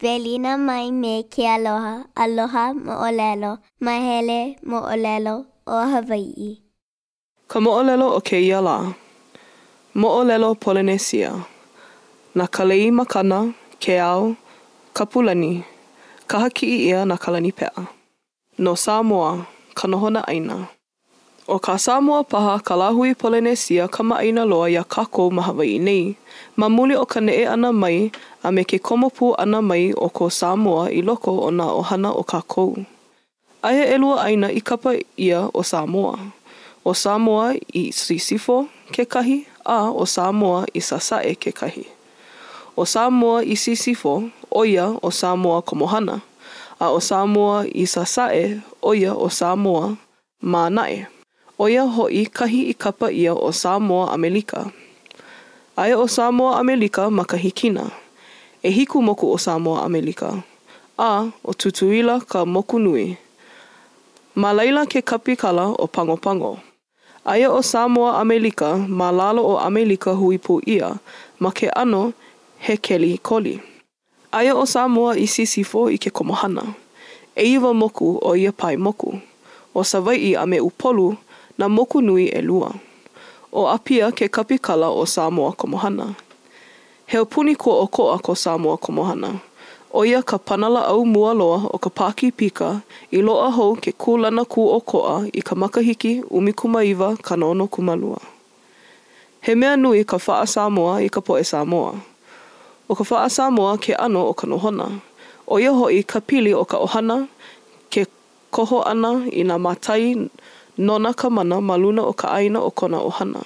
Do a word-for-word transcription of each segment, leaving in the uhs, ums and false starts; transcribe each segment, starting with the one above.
Velina mai me ke aloha, aloha mo'olelo, mahele mo'olelo o Hawaii. Ka mo'olelo o keia la. Mo'olelo Polynesia. Nā kalei makana, ke ao, ka pulani, ka haki ia nā kalani pea. No Samoa, ka nohona aina. O ka Samoa paha ka lāhui Polynesia ka maaina loa ia kākou ma Hawaii nei, ma muli o ka ne'e ana mai a me ke komopu ana mai o ko Samoa i loko o nā ohana o kākou. Aia elua aina i kapa ia o Samoa. O Samoa i Sisifo kekahi a o Samoa i Sasae kekahi. O Samoa i Sisifo oia o Samoa komohana, a o Samoa i Sasae oia o Samoa mānae. Oia hoi kahi i kapa ia o Samoa Amelika. Aia o Samoa Amelika ma ka hikina. E hiku moku o Samoa Amelika. A o tutuila ka moku nui. Ma laila ke kapikala o pangopango. Aia o Samoa Amelika ma lalo o Amelika hui pu ia ma ke ano he keli koli. Aia o Samoa i Sisifo i ke komohana. E iwa moku o ia pai moku. O Sawai'i a me upolu na moku nui e lua. O apia ke kapikala o Samoa komohana. Heo puni ko o koa ko Samoa komohana. Oia ka panala au mua loa o ka pāki pika i loa hou ke kūlana ku o koa i ka makahiki umikumaiwa kanono kumalua. He mea nui ka wha a Samoa i ka poe Samoa. O ka wha a Samoa ke ano o ka nohona. Oia hoi ka pili o ka ohana ke koho ana i na matai nona ka mana maluna o ka aina o kona ohana.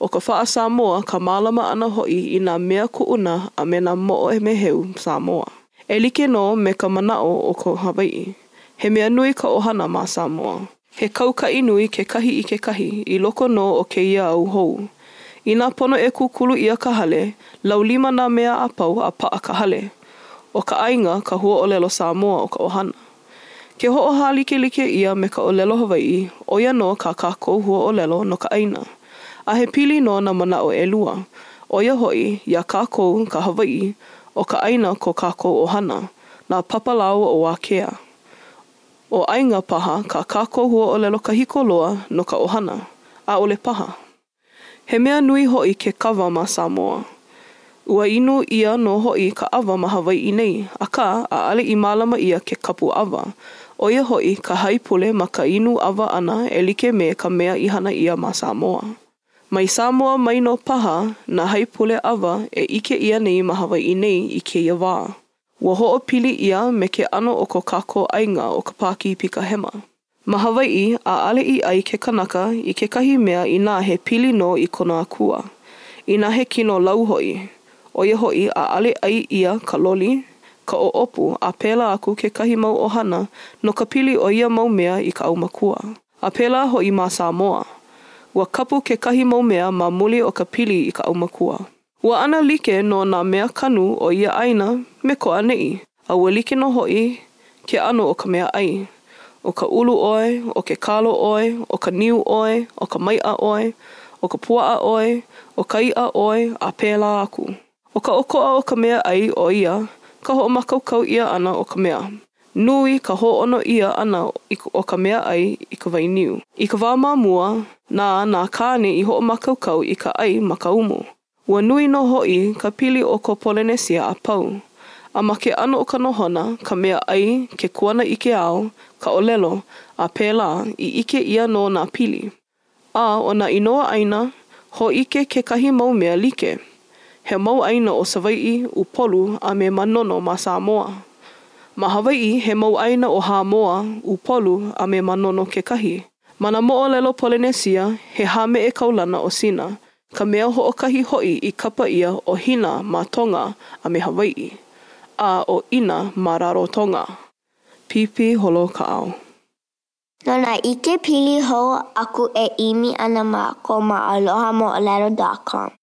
O ka wha a Samoa ka mālama ana hoi i nā mea kuuna a me nā mo'o e meheu Samoa. E like no me ka manao o ko Hawaii. He mea nui ka ohana mā Samoa. He kauka'i nui ke kahi i ke kahi i loko no o keia au hou. I nā pono e kukulu ia ka hale, laulima nā mea apau a pa'a ka hale. O ka ainga ka huo'olelo Samoa o ka ohana. Ke ho'oha like like ia me ka olelo Hawaii, oia no ka kākou huo'olelo no ka aina. A he pili no na mana o elua, oia hoi ia kākou ka Hawaii o ka aina ko kākou ohana, nā papalau o Akea. O ainga paha ka kākou huo'olelo ka hikoloa no ka ohana, a ole paha. He mea nui hoi ke kawa ma Samoa. Ua inu ia no hoi ka awa ma Hawaii nei, a ka a ale i mālama ia ke kapu awa. Oia hoi ka haipule ma ka inu awa ana e like me ka mea ihana ia ma Samoa. Mai Samoa mai no paha na haipule awa e ike ia nei ma Hawaii nei i keia wā. Ua ho'o pili ia me ke ano o ko kākou ainga o ka pāki pikahema. Ma Hawaii a ale i ai ke kanaka i ke kahi mea i nā he pili no i kona akua. I nā he kino lau hoi. Oia hoi a ale ai ia ka loli, ka o opu a pēla aku ke kahi mau ohana no ka pili o ia mau mea i ka aumakua. A pēla hoi mā Samoa. Ua kapu ke kahi mau mea ma muli o ka pili i ka aumakua. Ua ana like no nā mea kanu o ia aina me koa nei. A ua like no hoi ke ano o ka mea ai. O ka ulu oe, o ke kalo oe, o ka niu oe, o ka mai'a oe, o ka pua'a oe, o ka i'a oe a pēla aku. O ka oko'a o ka mea ai o ia, ka ho'omakaukau ia ana o ka mea. Nui ka ho'ono ia ana o ka mea ai i ka wainiu. I ka wā māmua, nā nā kāne i ho'omakaukau i ka ai ma ka umu. Ua nui no hoi ka pili o ko Polynesia a pau. A ma ke ano o ka nohona, ka mea ai ke kuana i ke ao, ka olelo, a pēlā i ike ia no nā pili. A o nā inoa aina, ho ike ke kahi mau mea like. He mau aina o Sawai'i, Upolu, a me manono ma Samoa. Ma Hawaii, he mau aina o Hāmoa, Upolu, a me manono ke kahi. Mana mo'olelo Polynesia, he hāme e kaulana o Sina, ka mea ho'okahi hoi i kapa ia o Hina ma Tonga a me Hawaii, a o Ina ma Rarotonga. Pipi holo ka'au. Nona ike pili hou aku e imi ana ma ko ma aloha mo'olelo dot com.